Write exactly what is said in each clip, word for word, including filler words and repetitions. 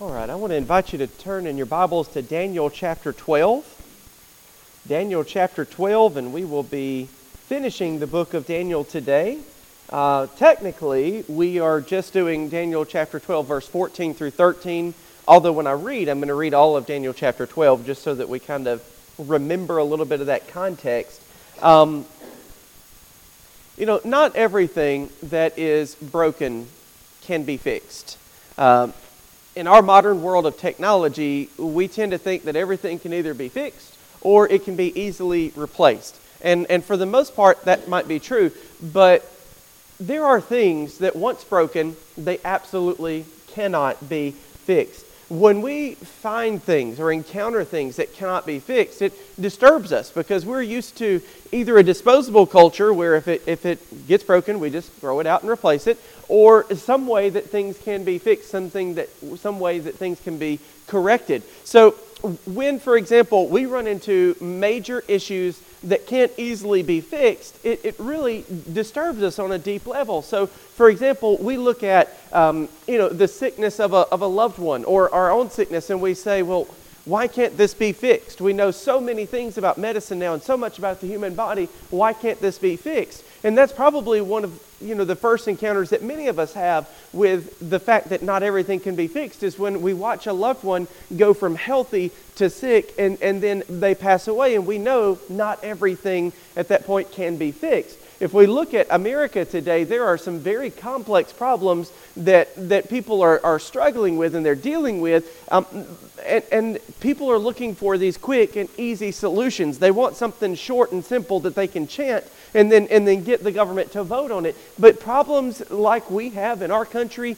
All right, I want to invite you to turn in your Bibles to Daniel chapter twelve. Daniel chapter twelve, and we will be finishing the book of Daniel today. Uh, technically, we are just doing Daniel chapter twelve, verse fourteen through thirteen. Although when I read, I'm going to read all of Daniel chapter twelve, just so that we kind of remember a little bit of that context. Um, you know, not everything that is broken can be fixed. Um, in our modern world of technology, we tend to think that everything can either be fixed or it can be easily replaced. And, and for the most part, that might be true, but there are things that once broken, they absolutely cannot be fixed. When we find things or encounter things that cannot be fixed, it disturbs us because we're used to either a disposable culture where if it if it gets broken, we just throw it out and replace it, or some way that things can be fixed, something that some way that things can be corrected. So when, for example, we run into major issues that can't easily be fixed, it, it really disturbs us on a deep level. So, for example, we look at um, you know the sickness of a of a loved one or our own sickness, and we say, well, why can't this be fixed? We know so many things about medicine now and so much about the human body. Why can't this be fixed? And that's probably one of you know the first encounters that many of us have with the fact that not everything can be fixed is when we watch a loved one go from healthy to sick and, and then they pass away. And we know not everything at that point can be fixed. If we look at America today, there are some very complex problems that, that people are, are struggling with and they're dealing with. Um, and, and people are looking for these quick and easy solutions. They want something short and simple that they can chant and then and then get the government to vote on it. But problems like we have in our country,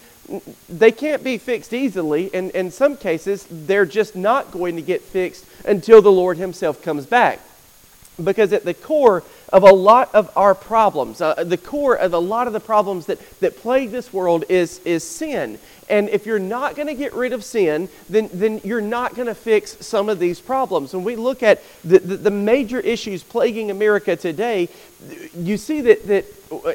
they can't be fixed easily. And in some cases, they're just not going to get fixed until the Lord Himself comes back. Because at the core of a lot of our problems, uh, the core of a lot of the problems that, that plague this world is, is sin. And if you're not going to get rid of sin, then, then you're not going to fix some of these problems. When we look at the, the, the major issues plaguing America today, you see that, that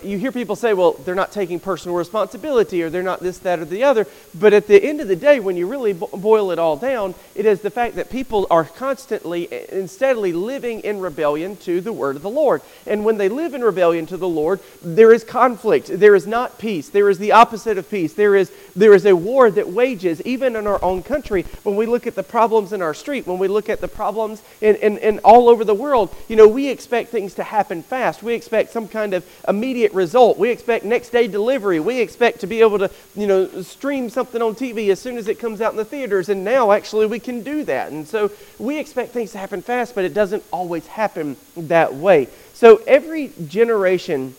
you hear people say, well, they're not taking personal responsibility or they're not this, that, or the other. But at the end of the day, when you really boil it all down, it is the fact that people are constantly and steadily living in rebellion to the word of the Lord. And when they live in rebellion to the Lord, there is conflict. There is not peace. There is the opposite of peace. There is there is a war that wages, even in our own country. When we look at the problems in our street, when we look at the problems in, in, in all over the world, you know, we expect things to happen fast. We expect some kind of immediate result. We expect next day delivery. We expect to be able to, you know, stream something on T V as soon as it comes out in the theaters. And now, actually, we can do that. And so we expect things to happen fast, but it doesn't always happen that way. So every generation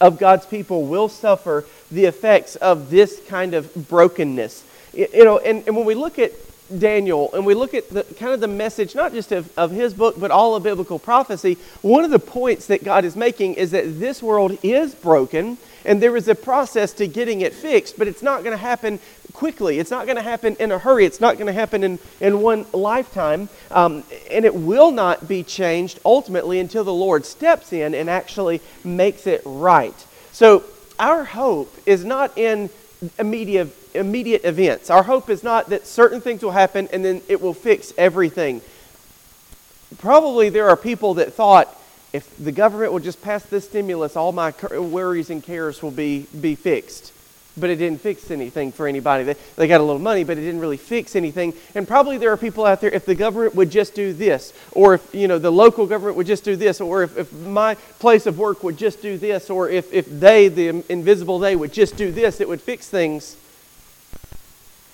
of God's people will suffer the effects of this kind of brokenness. You know, and, and when we look at Daniel and we look at the kind of the message, not just of, of his book, but all of biblical prophecy, one of the points that God is making is that this world is broken and there is a process to getting it fixed, but it's not going to happen quickly. It's not going to happen in a hurry. It's not going to happen in, in one lifetime. Um, and it will not be changed ultimately until the Lord steps in and actually makes it right. So our hope is not in immediate, immediate events. Our hope is not that certain things will happen and then it will fix everything. Probably there are people that thought, if the government would just pass this stimulus, all my worries and cares will be, be fixed. But it didn't fix anything for anybody. They, they got a little money, but it didn't really fix anything. And probably there are people out there, if the government would just do this, or if you know the local government would just do this, or if, if my place of work would just do this, or if, if they, the invisible they, would just do this, it would fix things.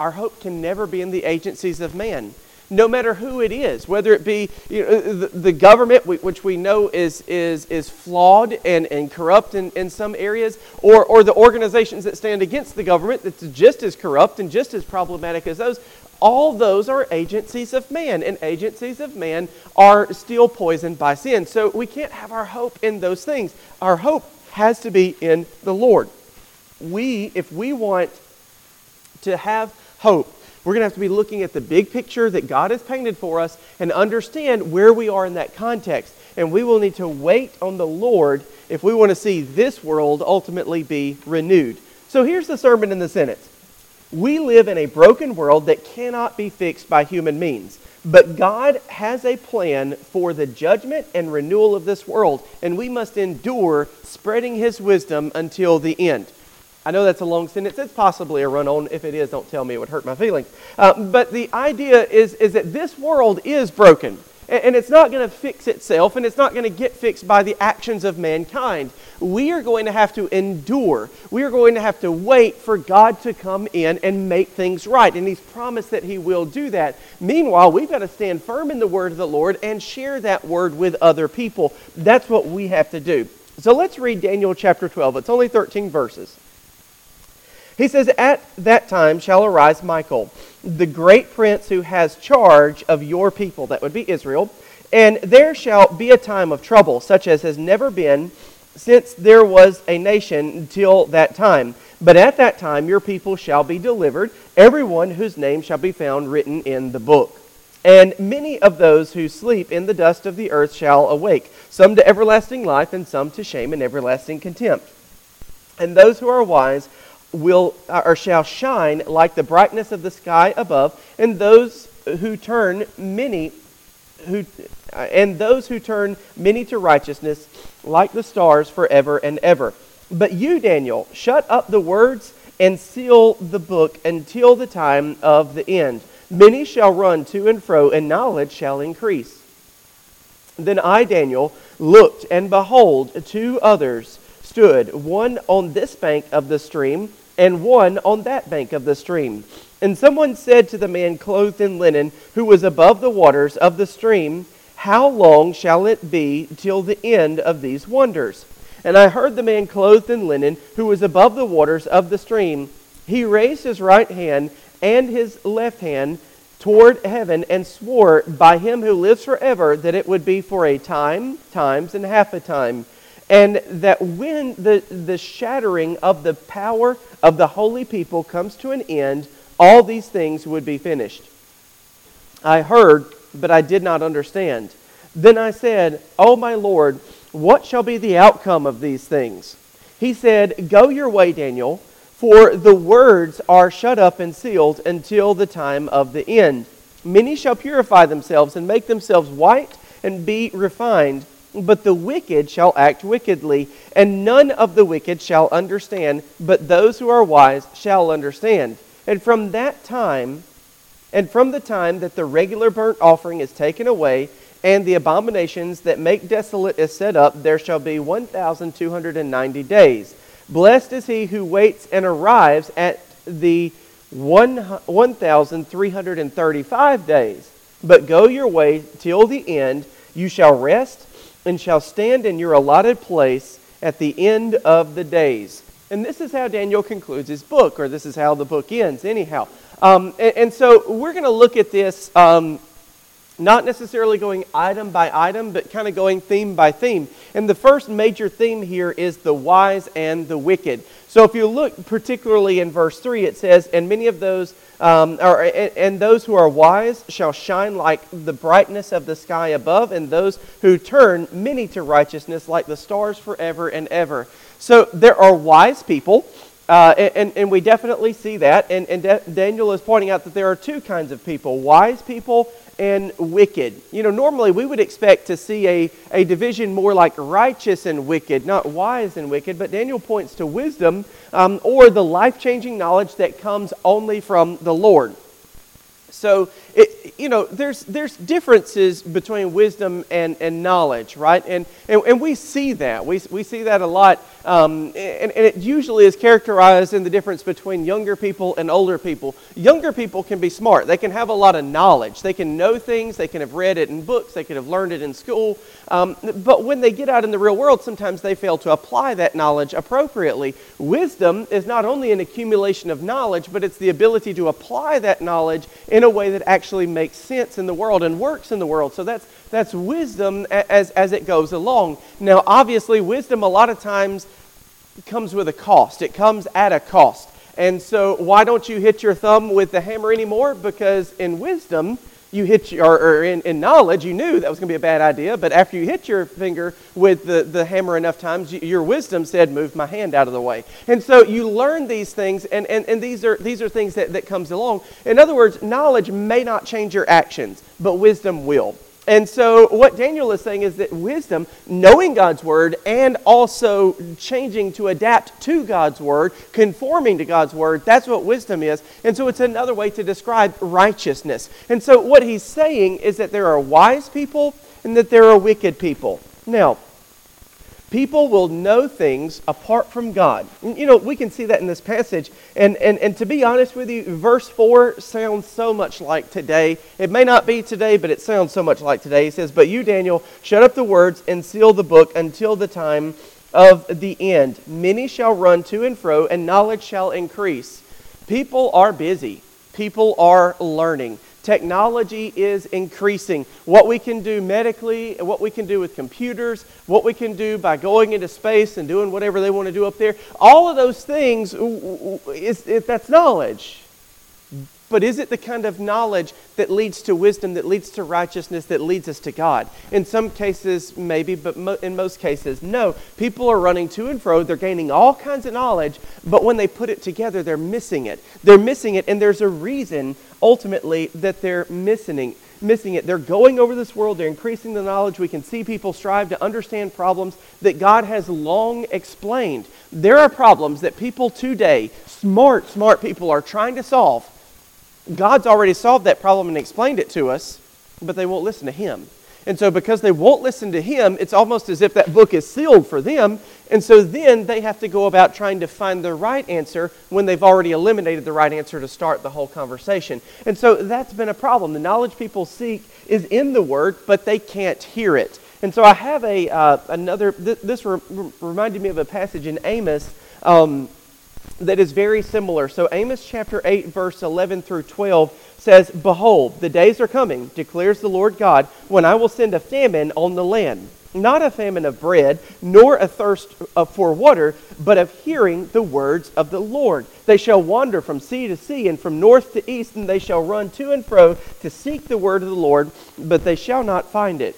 Our hope can never be in the agencies of man. No matter who it is, whether it be you know, the, the government, which we know is is is flawed and, and corrupt in, in some areas, or, or the organizations that stand against the government that's just as corrupt and just as problematic as those, all those are agencies of man, and agencies of man are still poisoned by sin. So we can't have our hope in those things. Our hope has to be in the Lord. We, if we want to have hope, we're going to have to be looking at the big picture that God has painted for us and understand where we are in that context. And we will need to wait on the Lord if we want to see this world ultimately be renewed. So here's the sermon in the sentence. We live in a broken world that cannot be fixed by human means. But God has a plan for the judgment and renewal of this world, and we must endure spreading His wisdom until the end. I know that's a long sentence. It's possibly a run-on. If it is, don't tell me. It would hurt my feelings. Uh, but the idea is, is that this world is broken, and, and it's not going to fix itself, and it's not going to get fixed by the actions of mankind. We are going to have to endure. We are going to have to wait for God to come in and make things right, and He's promised that He will do that. Meanwhile, we've got to stand firm in the Word of the Lord and share that Word with other people. That's what we have to do. So let's read Daniel chapter twelve. It's only thirteen verses. He says, "At that time shall arise Michael, the great prince who has charge of your people," that would be Israel, "and there shall be a time of trouble, such as has never been since there was a nation till that time. But at that time your people shall be delivered, everyone whose name shall be found written in the book. And many of those who sleep in the dust of the earth shall awake, some to everlasting life, and some to shame and everlasting contempt. And those who are wise will or shall shine like the brightness of the sky above, and those who turn many who and those who turn many to righteousness like the stars forever and ever. But you, Daniel, shut up the words and seal the book until the time of the end. Many shall run to and fro, and knowledge shall increase. Then I, Daniel, looked, and behold, two others stood, one on this bank of the stream, and one on that bank of the stream. And someone said to the man clothed in linen, who was above the waters of the stream, 'How long shall it be till the end of these wonders?' And I heard the man clothed in linen, who was above the waters of the stream. He raised his right hand and his left hand toward heaven, and swore by Him who lives forever that it would be for a time, times, and half a time, and that when the, the shattering of the power of the holy people comes to an end, all these things would be finished. I heard, but I did not understand. Then I said, 'O my Lord, what shall be the outcome of these things?' He said, 'Go your way, Daniel, for the words are shut up and sealed until the time of the end. Many shall purify themselves and make themselves white and be refined, but the wicked shall act wickedly, and none of the wicked shall understand, but those who are wise shall understand.' And from that time, and from the time that the regular burnt offering is taken away, and the abominations that make desolate is set up, there shall be one thousand two hundred ninety days. Blessed is he who waits and arrives at the one thousand three hundred thirty-five days. But go your way till the end, you shall rest and shall stand in your allotted place at the end of the days." And this is how Daniel concludes his book, or this is how the book ends anyhow. Um, and, and so we're going to look at this, um, not necessarily going item by item, but kind of going theme by theme. And the first major theme here is the wise and the wicked. So if you look particularly in verse three, it says, "And many of those, um, are, and, and those who are wise shall shine like the brightness of the sky above, and those who turn many to righteousness like the stars forever and ever." So there are wise people, uh, and, and we definitely see that. And, and De- Daniel is pointing out that there are two kinds of people, wise people and wicked. You know, normally we would expect to see a, a division more like righteous and wicked, not wise and wicked, but Daniel points to wisdom, um, or the life-changing knowledge that comes only from the Lord. So, it, you know, there's there's differences between wisdom and, and knowledge, right? And, and and we see that. We we see that a lot. Um, and, and it usually is characterized in the difference between younger people and older people. Younger people can be smart. They can have a lot of knowledge. They can know things. They can have read it in books. They could have learned it in school. Um, but when they get out in the real world, sometimes they fail to apply that knowledge appropriately. Wisdom is not only an accumulation of knowledge, but it's the ability to apply that knowledge in a way that actually makes sense in the world and works in the world. So that's that's wisdom as as it goes along. Now, obviously, wisdom a lot of times comes with a cost. It comes at a cost. And so why don't you hit your thumb with the hammer anymore? Because in wisdom, you hit your, or in, in knowledge, you knew that was going to be a bad idea, but after you hit your finger with the, the hammer enough times, you, your wisdom said, move my hand out of the way. And so you learn these things, and, and, and these are these are things that, that comes along. In other words, knowledge may not change your actions, but wisdom will. And so what Daniel is saying is that wisdom, knowing God's word and also changing to adapt to God's word, conforming to God's word, that's what wisdom is. And so it's another way to describe righteousness. And so what he's saying is that there are wise people and that there are wicked people. Now, people will know things apart from God. You know, we can see that in this passage. And, and and to be honest with you, verse four sounds so much like today. It may not be today, but it sounds so much like today. He says, but you, Daniel, shut up the words and seal the book until the time of the end. Many shall run to and fro, and knowledge shall increase. People are busy. People are learning. Technology is increasing. What we can do medically, what we can do with computers, what we can do by going into space and doing whatever they want to do up there, all of those things, is, is, that's knowledge. But is it the kind of knowledge that leads to wisdom, that leads to righteousness, that leads us to God? In some cases, maybe, but mo- in most cases, no. People are running to and fro. They're gaining all kinds of knowledge, but when they put it together, they're missing it. They're missing it, and there's a reason ultimately that they're missing missing it. They're going over this world. They're increasing the knowledge. We can see people strive to understand problems that God has long explained. There are problems that people today, smart, smart people, are trying to solve. God's already solved that problem and explained it to us, but they won't listen to Him. And so because they won't listen to Him, it's almost as if that book is sealed for them. And so then they have to go about trying to find the right answer when they've already eliminated the right answer to start the whole conversation. And so that's been a problem. The knowledge people seek is in the Word, but they can't hear it. And so I have a uh, another, th- this re- reminded me of a passage in Amos um, that is very similar. So Amos chapter eight, verse eleven through twelve says, behold, the days are coming, declares the Lord God, when I will send a famine on the land, not a famine of bread, nor a thirst for water, but of hearing the words of the Lord. They shall wander from sea to sea and from north to east, and they shall run to and fro to seek the word of the Lord, but they shall not find it.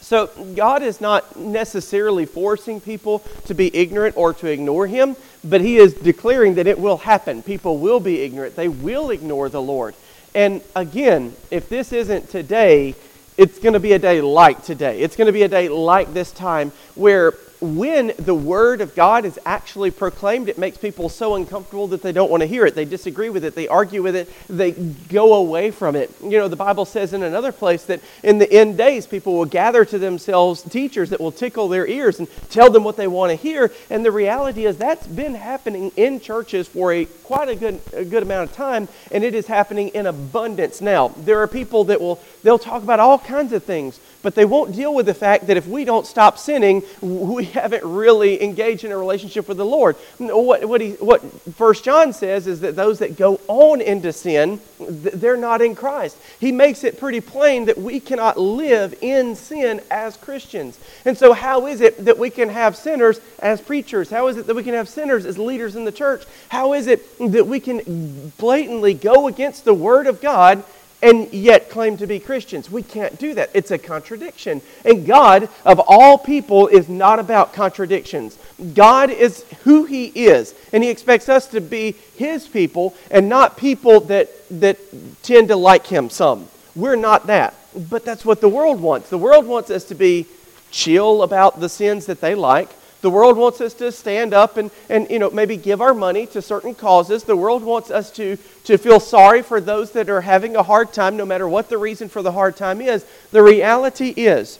So God is not necessarily forcing people to be ignorant or to ignore Him, but He is declaring that it will happen. People will be ignorant. They will ignore the Lord. And again, if this isn't today, it's going to be a day like today. It's going to be a day like this time where when the Word of God is actually proclaimed, it makes people so uncomfortable that they don't want to hear it. They disagree with it. They argue with it. They go away from it. You know, the Bible says in another place that in the end days, people will gather to themselves teachers that will tickle their ears and tell them what they want to hear. And the reality is that's been happening in churches for a quite a good a good amount of time, and it is happening in abundance now. There are people that will, they'll talk about all kinds of things, but they won't deal with the fact that if we don't stop sinning, we haven't really engaged in a relationship with the Lord. What what he, what First John says is that those that go on into sin, they're not in Christ. He makes it pretty plain that we cannot live in sin as Christians. And so how is it that we can have sinners as preachers? How is it that we can have sinners as leaders in the church? How is it that we can blatantly go against the Word of God and yet claim to be Christians? We can't do that. It's a contradiction. And God, of all people, is not about contradictions. God is who He is, and He expects us to be His people and not people that that tend to like Him some. We're not that. But that's what the world wants. The world wants us to be chill about the sins that they like. The world wants us to stand up and, and you know, maybe give our money to certain causes. The world wants us to, to feel sorry for those that are having a hard time, no matter what the reason for the hard time is. The reality is,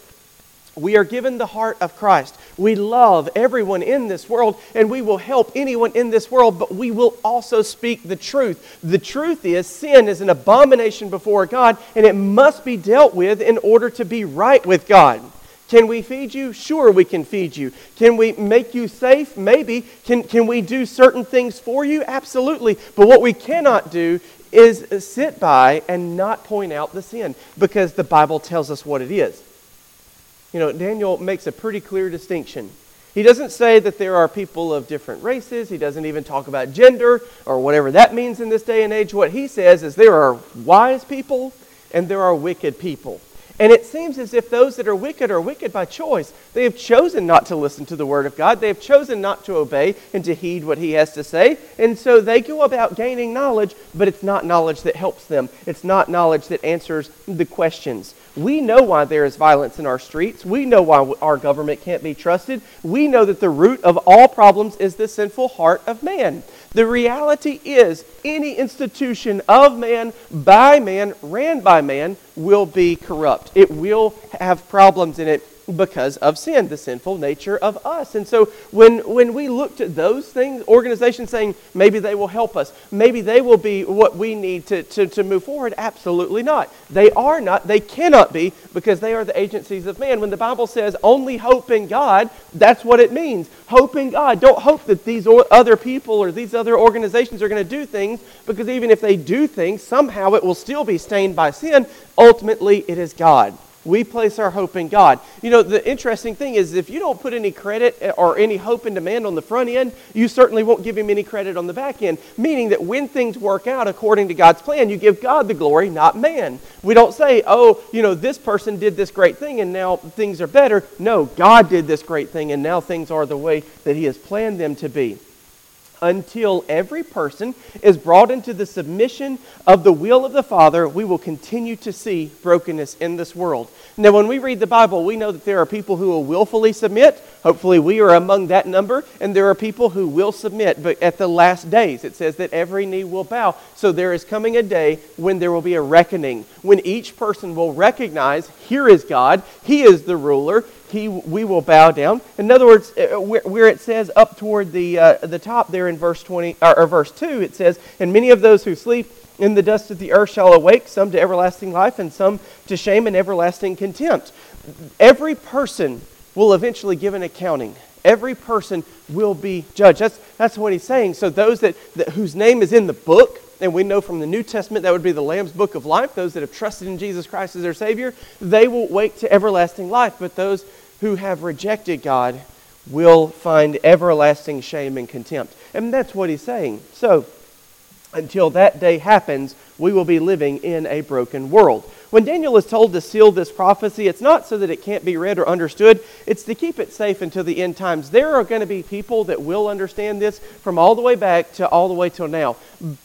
we are given the heart of Christ. We love everyone in this world, and we will help anyone in this world, but we will also speak the truth. The truth is, sin is an abomination before God, and it must be dealt with in order to be right with God. Can we feed you? Sure, we can feed you. Can we make you safe? Maybe. Can can we do certain things for you? Absolutely. But what we cannot do is sit by and not point out the sin, because the Bible tells us what it is. You know, Daniel makes a pretty clear distinction. He doesn't say that there are people of different races. He doesn't even talk about gender or whatever that means in this day and age. What he says is there are wise people and there are wicked people. And it seems as if those that are wicked are wicked by choice. They have chosen not to listen to the word of God. They have chosen not to obey and to heed what he has to say. And so they go about gaining knowledge, but it's not knowledge that helps them. It's not knowledge that answers the questions. We know why there is violence in our streets. We know why our government can't be trusted. We know that the root of all problems is the sinful heart of man. The reality is any institution of man, by man, ran by man, will be corrupt. It will have problems in it because of sin, the sinful nature of us. And so when when we look to those things, organizations saying maybe they will help us, maybe they will be what we need to, to, to move forward, absolutely not. They are not, they cannot be, because they are the agencies of man. When the Bible says only hope in God, that's what it means. Hope in God. Don't hope that these other people or these other organizations are going to do things, because even if they do things, somehow it will still be stained by sin. Ultimately, it is God. We place our hope in God. You know, the interesting thing is, if you don't put any credit or any hope and demand on the front end, you certainly won't give him any credit on the back end, meaning that when things work out according to God's plan, you give God the glory, not man. We don't say, oh, you know, this person did this great thing and now things are better. No, God did this great thing and now things are the way that he has planned them to be. Until every person is brought into the submission of the will of the Father, we will continue to see brokenness in this world. Now, when we read the Bible, we know that there are people who will willfully submit. Hopefully, we are among that number. And there are people who will submit. But at the last days, it says that every knee will bow. So there is coming a day when there will be a reckoning, when each person will recognize, here is God, he is the ruler, He, we will bow down. In other words, where it says up toward the uh, the top there in verse twenty or, or verse two, it says, "And many of those who sleep in the dust of the earth shall awake, some to everlasting life, and some to shame and everlasting contempt." Every person will eventually give an accounting. Every person will be judged. That's that's what he's saying. So those that, that whose name is in the book. And we know from the New Testament that would be the Lamb's Book of Life. Those that have trusted in Jesus Christ as their Savior, they will wake to everlasting life. But those who have rejected God will find everlasting shame and contempt. And that's what he's saying. So, until that day happens, we will be living in a broken world. When Daniel is told to seal this prophecy, it's not so that it can't be read or understood. It's to keep it safe until the end times. There are going to be people that will understand this from all the way back to all the way till now.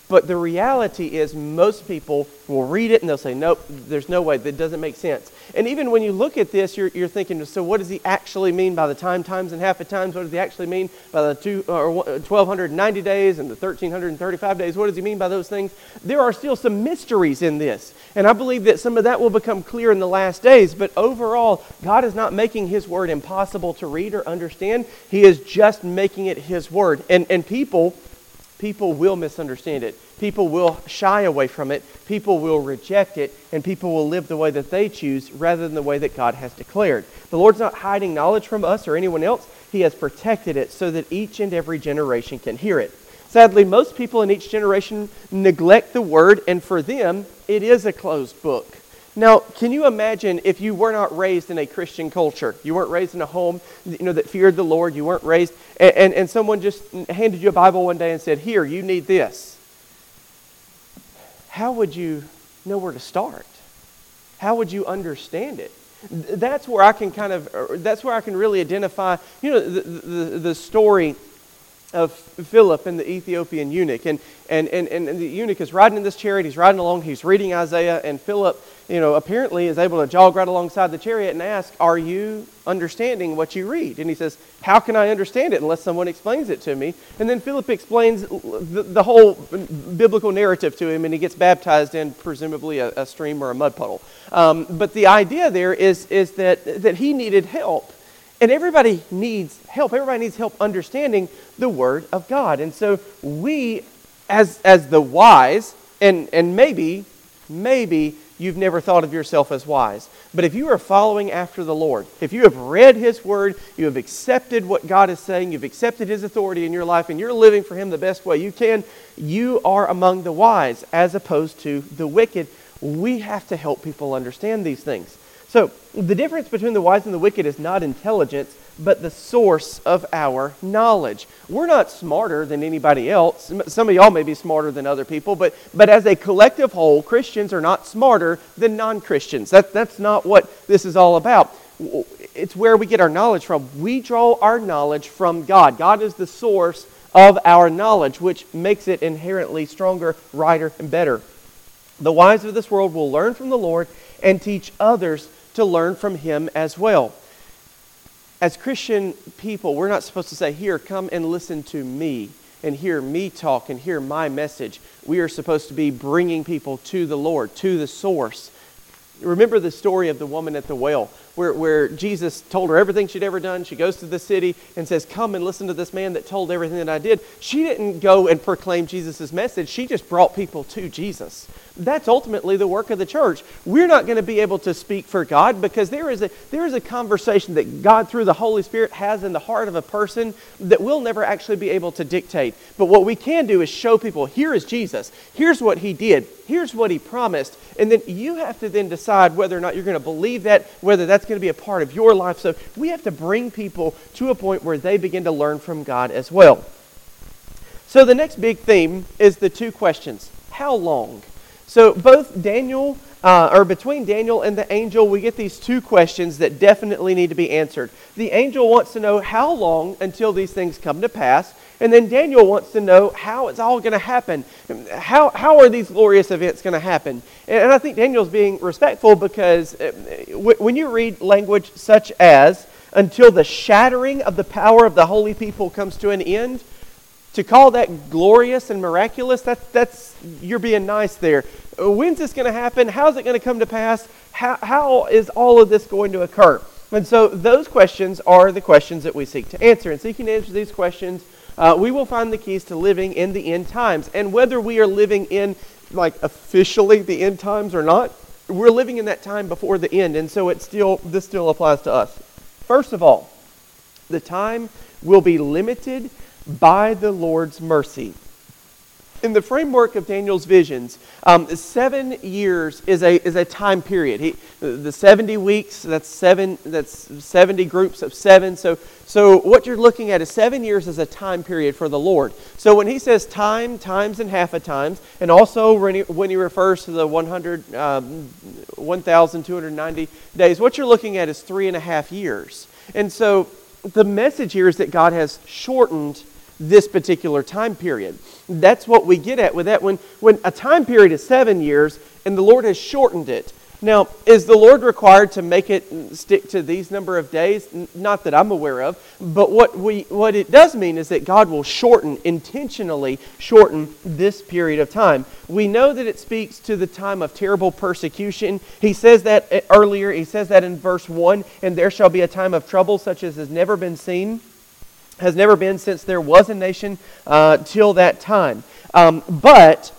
But the reality is most people will read it and they'll say, nope, there's no way. That doesn't make sense. And even when you look at this, you're, you're thinking, so what does he actually mean by the time, times, and half a times? What does he actually mean by the two, or twelve ninety days and the thirteen thirty-five days? What does he mean by those things? There are still some mysteries in this. And I believe that some of that will become clear in the last days. But overall, God is not making his word impossible to read or understand. He is just making it his word. And and people, people will misunderstand it. People will shy away from it. People will reject it. And people will live the way that they choose rather than the way that God has declared. The Lord's not hiding knowledge from us or anyone else. He has protected it so that each and every generation can hear it. Sadly, most people in each generation neglect the word, and for them, it is a closed book. Now, can you imagine if you were not raised in a Christian culture? You weren't raised in a home, you know, that feared the Lord. You weren't raised, and, and, and someone just handed you a Bible one day and said, here, you need this. How would you know where to start? How would you understand it? That's where I can kind of, that's where I can really identify, you know, the the, the story of Philip and the Ethiopian eunuch. And, and and and the eunuch is riding in this chariot. He's riding along. He's reading Isaiah. And Philip, you know, apparently is able to jog right alongside the chariot and ask, are you understanding what you read? And he says, how can I understand it unless someone explains it to me? And then Philip explains the, the whole biblical narrative to him, and he gets baptized in presumably a, a stream or a mud puddle. Um, but the idea there is, is that, that he needed help. And everybody needs help. Everybody needs help understanding the Word of God. And so we, as as the wise, and, and maybe, maybe you've never thought of yourself as wise. But if you are following after the Lord, if you have read His Word, you have accepted what God is saying, you've accepted His authority in your life, and you're living for Him the best way you can, you are among the wise as opposed to the wicked. We have to help people understand these things. So the difference between the wise and the wicked is not intelligence, but the source of our knowledge. We're not smarter than anybody else. Some of y'all may be smarter than other people, but but as a collective whole, Christians are not smarter than non-Christians. That, that's not what this is all about. It's where we get our knowledge from. We draw our knowledge from God. God is the source of our knowledge, which makes it inherently stronger, righter, and better. The wise of this world will learn from the Lord and teach others to learn from Him as well. As Christian people, we're not supposed to say, here, come and listen to me and hear me talk and hear my message. We are supposed to be bringing people to the Lord, to the source. Remember the story of the woman at the well, where, where Jesus told her everything she'd ever done. She goes to the city and says, come and listen to this man that told everything that I did. She didn't go and proclaim Jesus' message. She just brought people to Jesus. That's ultimately the work of the church. We're not going to be able to speak for God because there is a there is a conversation that God through the Holy Spirit has in the heart of a person that we'll never actually be able to dictate. But what we can do is show people, here is Jesus. Here's what He did. Here's what He promised. And then you have to then decide whether or not you're going to believe that, whether that's going to be a part of your life. So we have to bring people to a point where they begin to learn from God as well. So the next big theme is the two questions. How long? So both Daniel, uh, or between Daniel and the angel, we get these two questions that definitely need to be answered. The angel wants to know how long until these things come to pass. And then Daniel wants to know how it's all going to happen. How how are these glorious events going to happen? And I think Daniel's being respectful because when you read language such as, until the shattering of the power of the holy people comes to an end, to call that glorious and miraculous, that, that's you're being nice there. When's this going to happen? How's it going to come to pass? How, how is all of this going to occur? And so those questions are the questions that we seek to answer. And so you can answer these questions. Uh, we will find the keys to living in the end times. And whether we are living in, like, officially the end times or not, we're living in that time before the end. And so it still this still applies to us. First of all, the time will be limited by the Lord's mercy. In the framework of Daniel's visions, um, seven years is a is a time period. He, the seventy weeks, that's seven. That's seventy groups of seven. So so what you're looking at is seven years as a time period for the Lord. So when he says time, times, and half a times, and also when he, when he refers to the one hundred, um, one thousand two hundred ninety days, what you're looking at is three and a half years. And so the message here is that God has shortened this particular time period. That's what we get at with that. When when a time period is seven years and the Lord has shortened it. Now, is the Lord required to make it stick to these number of days? Not that I'm aware of. But what we what it does mean is that God will shorten, intentionally shorten this period of time. We know that it speaks to the time of terrible persecution. He says that earlier. He says that in verse one. And there shall be a time of trouble such as has never been seen. Has never been since there was a nation uh, till that time. Um, but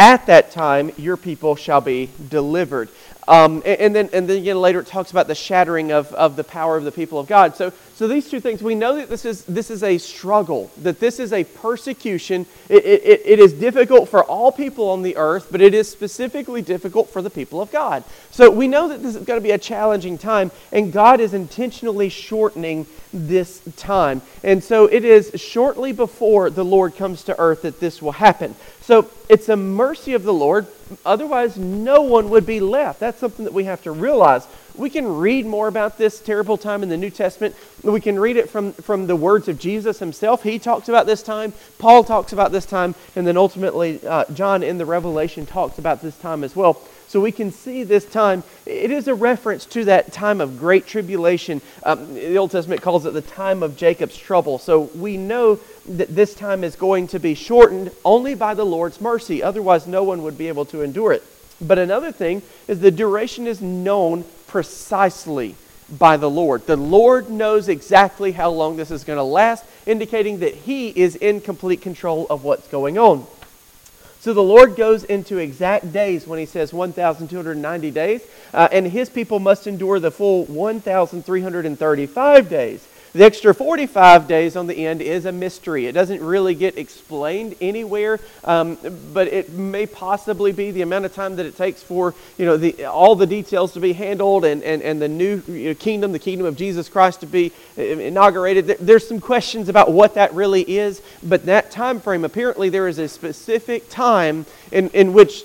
at that time, your people shall be delivered. Um, and, and then, and then again later, it talks about the shattering of, of the power of the people of God. So, so these two things, we know that this is this is a struggle, that this is a persecution. It, it, it is difficult for all people on the earth, but it is specifically difficult for the people of God. So we know that this is going to be a challenging time, and God is intentionally shortening this time. And so it is shortly before the Lord comes to earth that this will happen. So it's a mercy of the Lord. Otherwise, no one would be left. That's something that we have to realize. We can read more about this terrible time in the New Testament. We can read it from, from the words of Jesus himself. He talks about this time. Paul talks about this time. And then ultimately, uh, John in the Revelation talks about this time as well. So we can see this time. It is a reference to that time of great tribulation. Um, the Old Testament calls it the time of Jacob's trouble. So we know that this time is going to be shortened only by the Lord's mercy. Otherwise, no one would be able to endure it. But another thing is the duration is known precisely by the Lord. The Lord knows exactly how long this is going to last, indicating that He is in complete control of what's going on. So the Lord goes into exact days when He says one thousand two hundred ninety days, uh, and His people must endure the full one thousand three hundred thirty-five days. The extra forty-five days on the end is a mystery. It doesn't really get explained anywhere, um, but it may possibly be the amount of time that it takes for, you know, the, all the details to be handled and, and, and the new you know, kingdom, the kingdom of Jesus Christ to be inaugurated. There's some questions about what that really is, but that time frame, apparently there is a specific time in, in which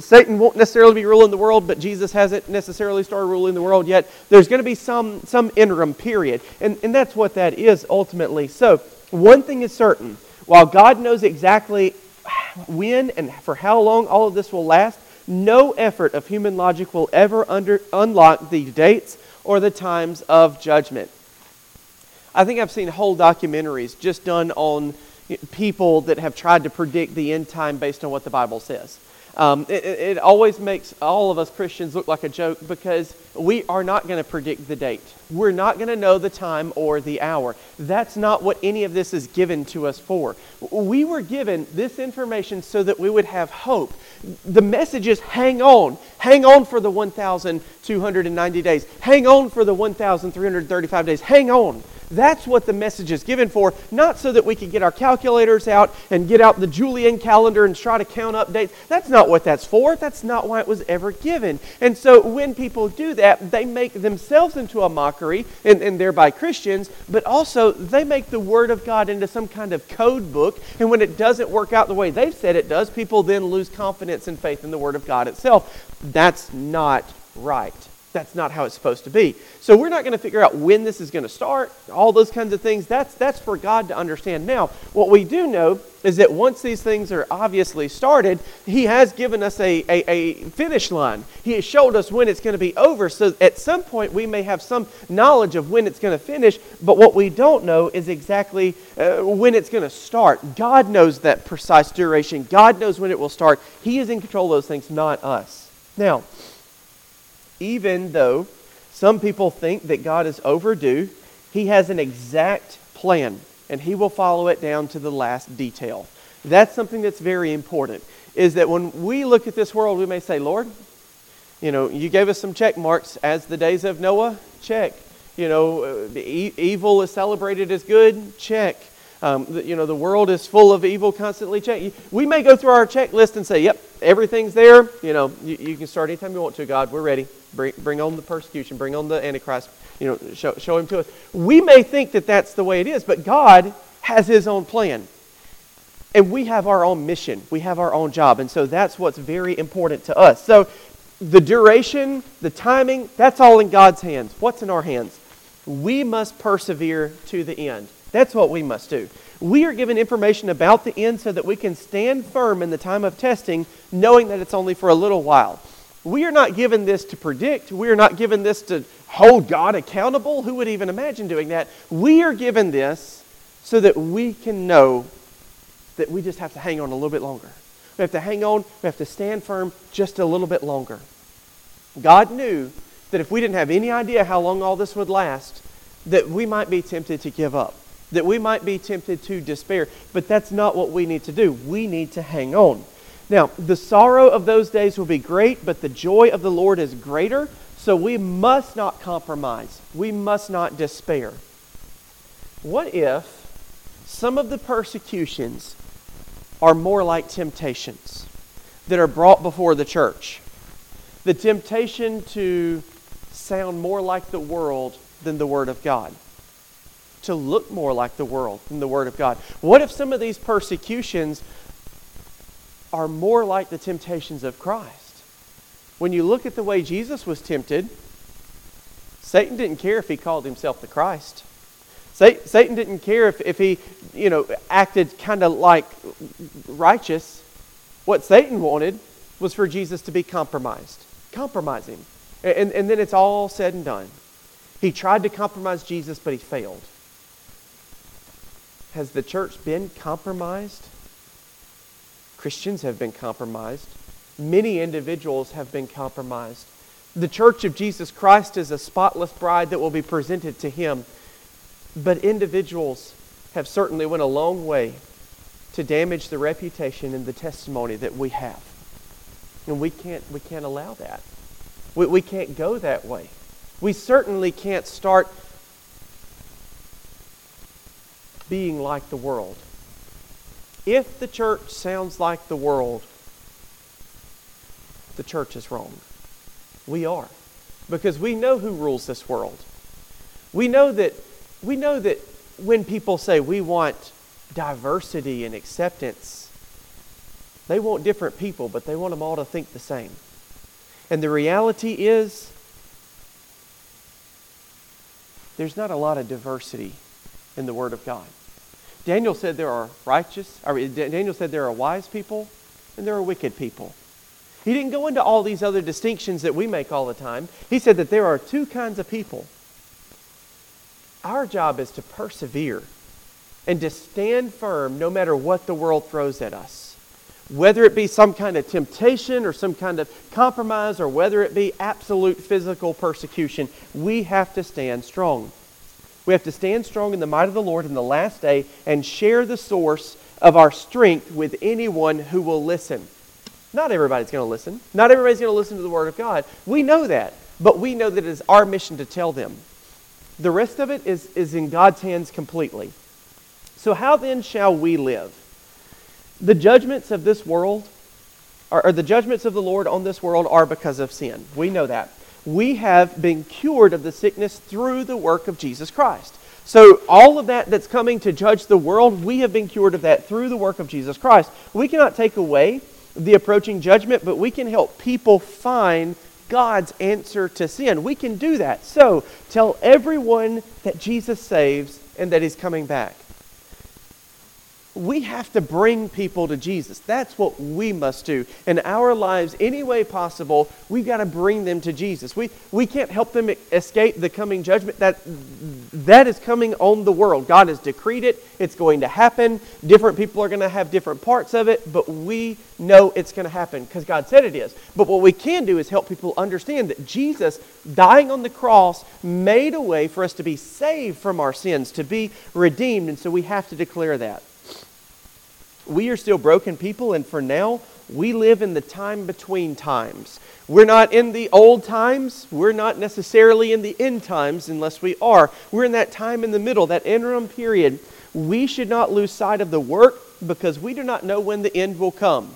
Satan won't necessarily be ruling the world, but Jesus hasn't necessarily started ruling the world yet. There's going to be some some interim period, and, and that's what that is ultimately. So one thing is certain, while God knows exactly when and for how long all of this will last, no effort of human logic will ever under, unlock the dates or the times of judgment. I think I've seen whole documentaries just done on people that have tried to predict the end time based on what the Bible says. Um, it, it always makes all of us Christians look like a joke because we are not going to predict the date. We're not going to know the time or the hour. That's not what any of this is given to us for. We were given this information so that we would have hope. The message is hang on. Hang on for the one thousand two hundred ninety days. Hang on for the one thousand three hundred thirty-five days. Hang on. That's what the message is given for, not so that we can get our calculators out and get out the Julian calendar and try to count up dates. That's not what that's for. That's not why it was ever given. And so when people do that, they make themselves into a mockery, and, and thereby Christians, but also they make the Word of God into some kind of code book, and when it doesn't work out the way they've said it does, people then lose confidence and faith in the Word of God itself. That's not right. That's not how it's supposed to be. So we're not going to figure out when this is going to start, all those kinds of things. That's that's for God to understand now. What we do know is that once these things are obviously started, He has given us a, a, a finish line. He has showed us when it's going to be over. So at some point we may have some knowledge of when it's going to finish, but what we don't know is exactly uh, when it's going to start. God knows that precise duration. God knows when it will start. He is in control of those things, not us. Now, even though some people think that God is overdue, He has an exact plan, and He will follow it down to the last detail. That's something that's very important, is that when we look at this world, we may say, Lord, you know, you gave us some check marks as the days of Noah, check. You know, e- evil is celebrated as good, check. Um, you know, the world is full of evil constantly. Check. We may go through our checklist and say, yep, everything's there. You know, you, you can start anytime you want to, God. We're ready. Bring, bring on the persecution. Bring on the Antichrist. You know, show, show him to us. We may think that that's the way it is, but God has His own plan. And we have our own mission. We have our own job. And so that's what's very important to us. So the duration, the timing, that's all in God's hands. What's in our hands? We must persevere to the end. That's what we must do. We are given information about the end so that we can stand firm in the time of testing, knowing that it's only for a little while. We are not given this to predict. We are not given this to hold God accountable. Who would even imagine doing that? We are given this so that we can know that we just have to hang on a little bit longer. We have to hang on. We have to stand firm just a little bit longer. God knew that if we didn't have any idea how long all this would last, that we might be tempted to give up, that we might be tempted to despair. But that's not what we need to do. We need to hang on. Now, the sorrow of those days will be great, but the joy of the Lord is greater. So we must not compromise. We must not despair. What if some of the persecutions are more like temptations that are brought before the church? The temptation to sound more like the world than the Word of God, to look more like the world than the Word of God. What if some of these persecutions are more like the temptations of Christ? When you look at the way Jesus was tempted, Satan didn't care if He called Himself the Christ. Satan didn't care if, if he, you know, acted kind of like righteous. What Satan wanted was for Jesus to be compromised. Compromise Him. And, and then it's all said and done. He tried to compromise Jesus, but he failed. Has the church been compromised? Christians have been compromised. Many individuals have been compromised. The church of Jesus Christ is a spotless bride that will be presented to Him. But individuals have certainly went a long way to damage the reputation and the testimony that we have. And we can't, we can't allow that. We, we can't go that way. We certainly can't start being like the world. If the church sounds like the world, the church is wrong. We are. Because we know who rules this world. We know that we know that when people say we want diversity and acceptance, they want different people, but they want them all to think the same. And the reality is, there's not a lot of diversity in the Word of God. Daniel said there are righteous, or Daniel said there are wise people and there are wicked people. He didn't go into all these other distinctions that we make all the time. He said that there are two kinds of people. Our job is to persevere and to stand firm no matter what the world throws at us. Whether it be some kind of temptation or some kind of compromise or whether it be absolute physical persecution, we have to stand strong. We have to stand strong in the might of the Lord in the last day and share the source of our strength with anyone who will listen. Not everybody's going to listen. Not everybody's going to listen to the Word of God. We know that, but we know that it is our mission to tell them. The rest of it is, is in God's hands completely. So how then shall we live? The judgments of this world, or, or the judgments of the Lord on this world are because of sin. We know that. We have been cured of the sickness through the work of Jesus Christ. So all of that that's coming to judge the world, we have been cured of that through the work of Jesus Christ. We cannot take away the approaching judgment, but we can help people find God's answer to sin. We can do that. So, tell everyone that Jesus saves and that He's coming back. We have to bring people to Jesus. That's what we must do. In our lives, any way possible, we've got to bring them to Jesus. We we can't help them escape the coming judgment. That, that is coming on the world. God has decreed it. It's going to happen. Different people are going to have different parts of it, but we know it's going to happen because God said it is. But what we can do is help people understand that Jesus, dying on the cross, made a way for us to be saved from our sins, to be redeemed, and so we have to declare that. We are still broken people, and for now, we live in the time between times. We're not in the old times. We're not necessarily in the end times, unless we are. We're in that time in the middle, that interim period. We should not lose sight of the work because we do not know when the end will come.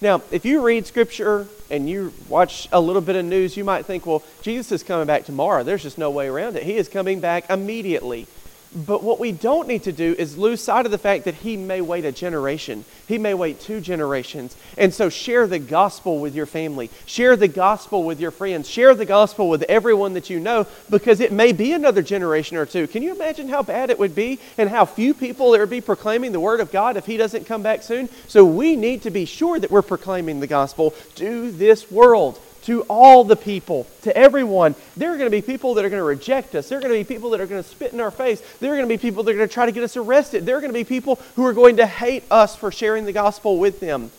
Now, if you read Scripture and you watch a little bit of news, you might think, well, Jesus is coming back tomorrow. There's just no way around it. He is coming back immediately. But what we don't need to do is lose sight of the fact that He may wait a generation. He may wait two generations. And so share the gospel with your family. Share the gospel with your friends. Share the gospel with everyone that you know because it may be another generation or two. Can you imagine how bad it would be and how few people there would be proclaiming the Word of God if He doesn't come back soon? So we need to be sure that we're proclaiming the gospel to this world, to all the people, to everyone. There are going to be people that are going to reject us. There are going to be people that are going to spit in our face. There are going to be people that are going to try to get us arrested. There are going to be people who are going to hate us for sharing the gospel with them.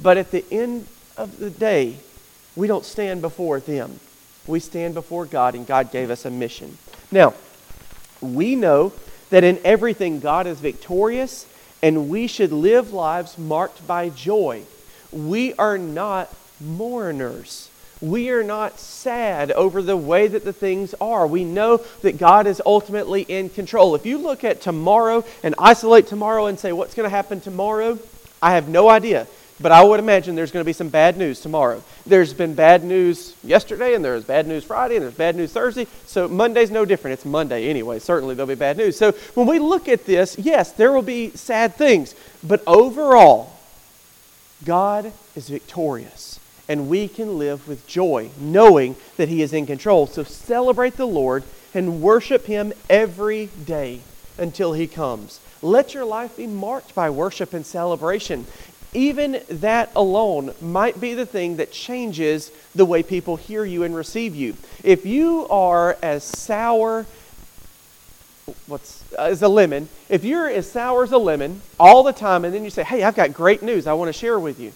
But at the end of the day, we don't stand before them. We stand before God, and God gave us a mission. Now, we know that in everything God is victorious, and we should live lives marked by joy. We are not mourners. We are not sad over the way that the things are. We know that God is ultimately in control. If you look at tomorrow and isolate tomorrow and say, what's going to happen tomorrow? I have no idea. But I would imagine there's going to be some bad news tomorrow. There's been bad news yesterday, and there was bad news Friday, and there's bad news Thursday. So Monday's no different. It's Monday anyway. Certainly there'll be bad news. So when we look at this, yes, there will be sad things. But overall, God is victorious. And we can live with joy, knowing that He is in control. So celebrate the Lord and worship Him every day until He comes. Let your life be marked by worship and celebration. Even that alone might be the thing that changes the way people hear you and receive you. If you are as sour what's uh, as a lemon, if you're as sour as a lemon all the time, and then you say, hey, I've got great news I want to share with you.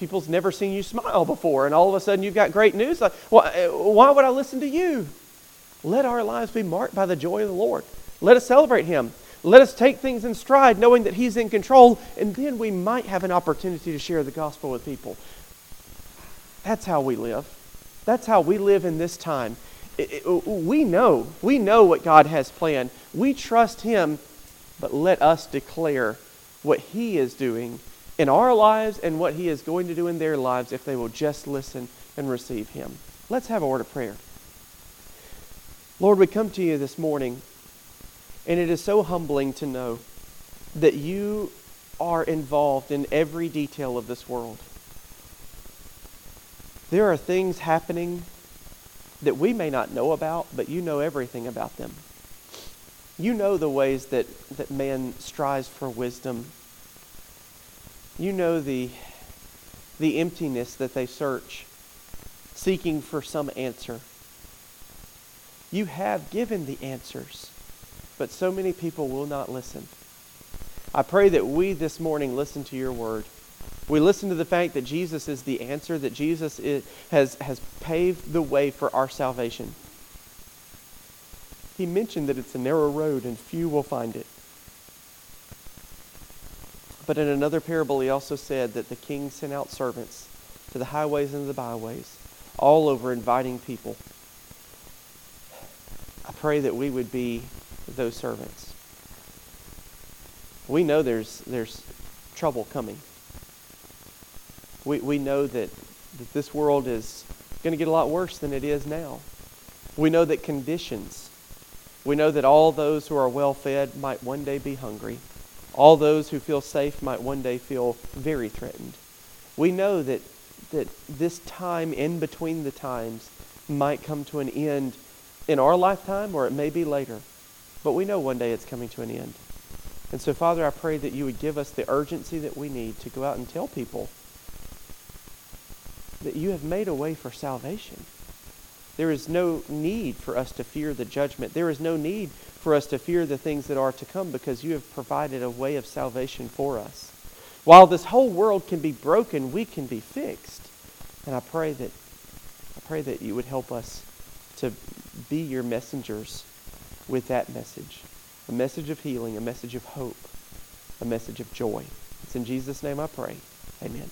People's never seen you smile before, and all of a sudden you've got great news. Like, why, why would I listen to you? Let our lives be marked by the joy of the Lord. Let us celebrate Him. Let us take things in stride, knowing that He's in control, and then we might have an opportunity to share the gospel with people. That's how we live. That's how we live in this time. it, it, we know. We know what God has planned. We trust Him, but let us declare what He is doing in our lives and what He is going to do in their lives if they will just listen and receive Him. Let's have a word of prayer. Lord, we come to You this morning, and it is so humbling to know that You are involved in every detail of this world. There are things happening that we may not know about, but You know everything about them. You know the ways that, that man strives for wisdom. You know the, the emptiness that they search, seeking for some answer. You have given the answers, but so many people will not listen. I pray that we this morning listen to Your word. We listen to the fact that Jesus is the answer, that Jesus is, has, has paved the way for our salvation. He mentioned that it's a narrow road and few will find it. But in another parable, He also said that the king sent out servants to the highways and the byways, all over inviting people. I pray that we would be those servants. We know there's there's trouble coming. We we know that, that this world is going to get a lot worse than it is now. We know that conditions, we know that all those who are well-fed might one day be hungry. All those who feel safe might one day feel very threatened. We know that, that this time in between the times might come to an end in our lifetime, or it may be later. But we know one day it's coming to an end. And so, Father, I pray that You would give us the urgency that we need to go out and tell people that You have made a way for salvation. There is no need for us to fear the judgment. There is no need for us to fear the things that are to come, because You have provided a way of salvation for us. While this whole world can be broken, we can be fixed. And I pray that I pray that You would help us to be Your messengers with that message. A message of healing, a message of hope, a message of joy. It's in Jesus' name I pray. Amen.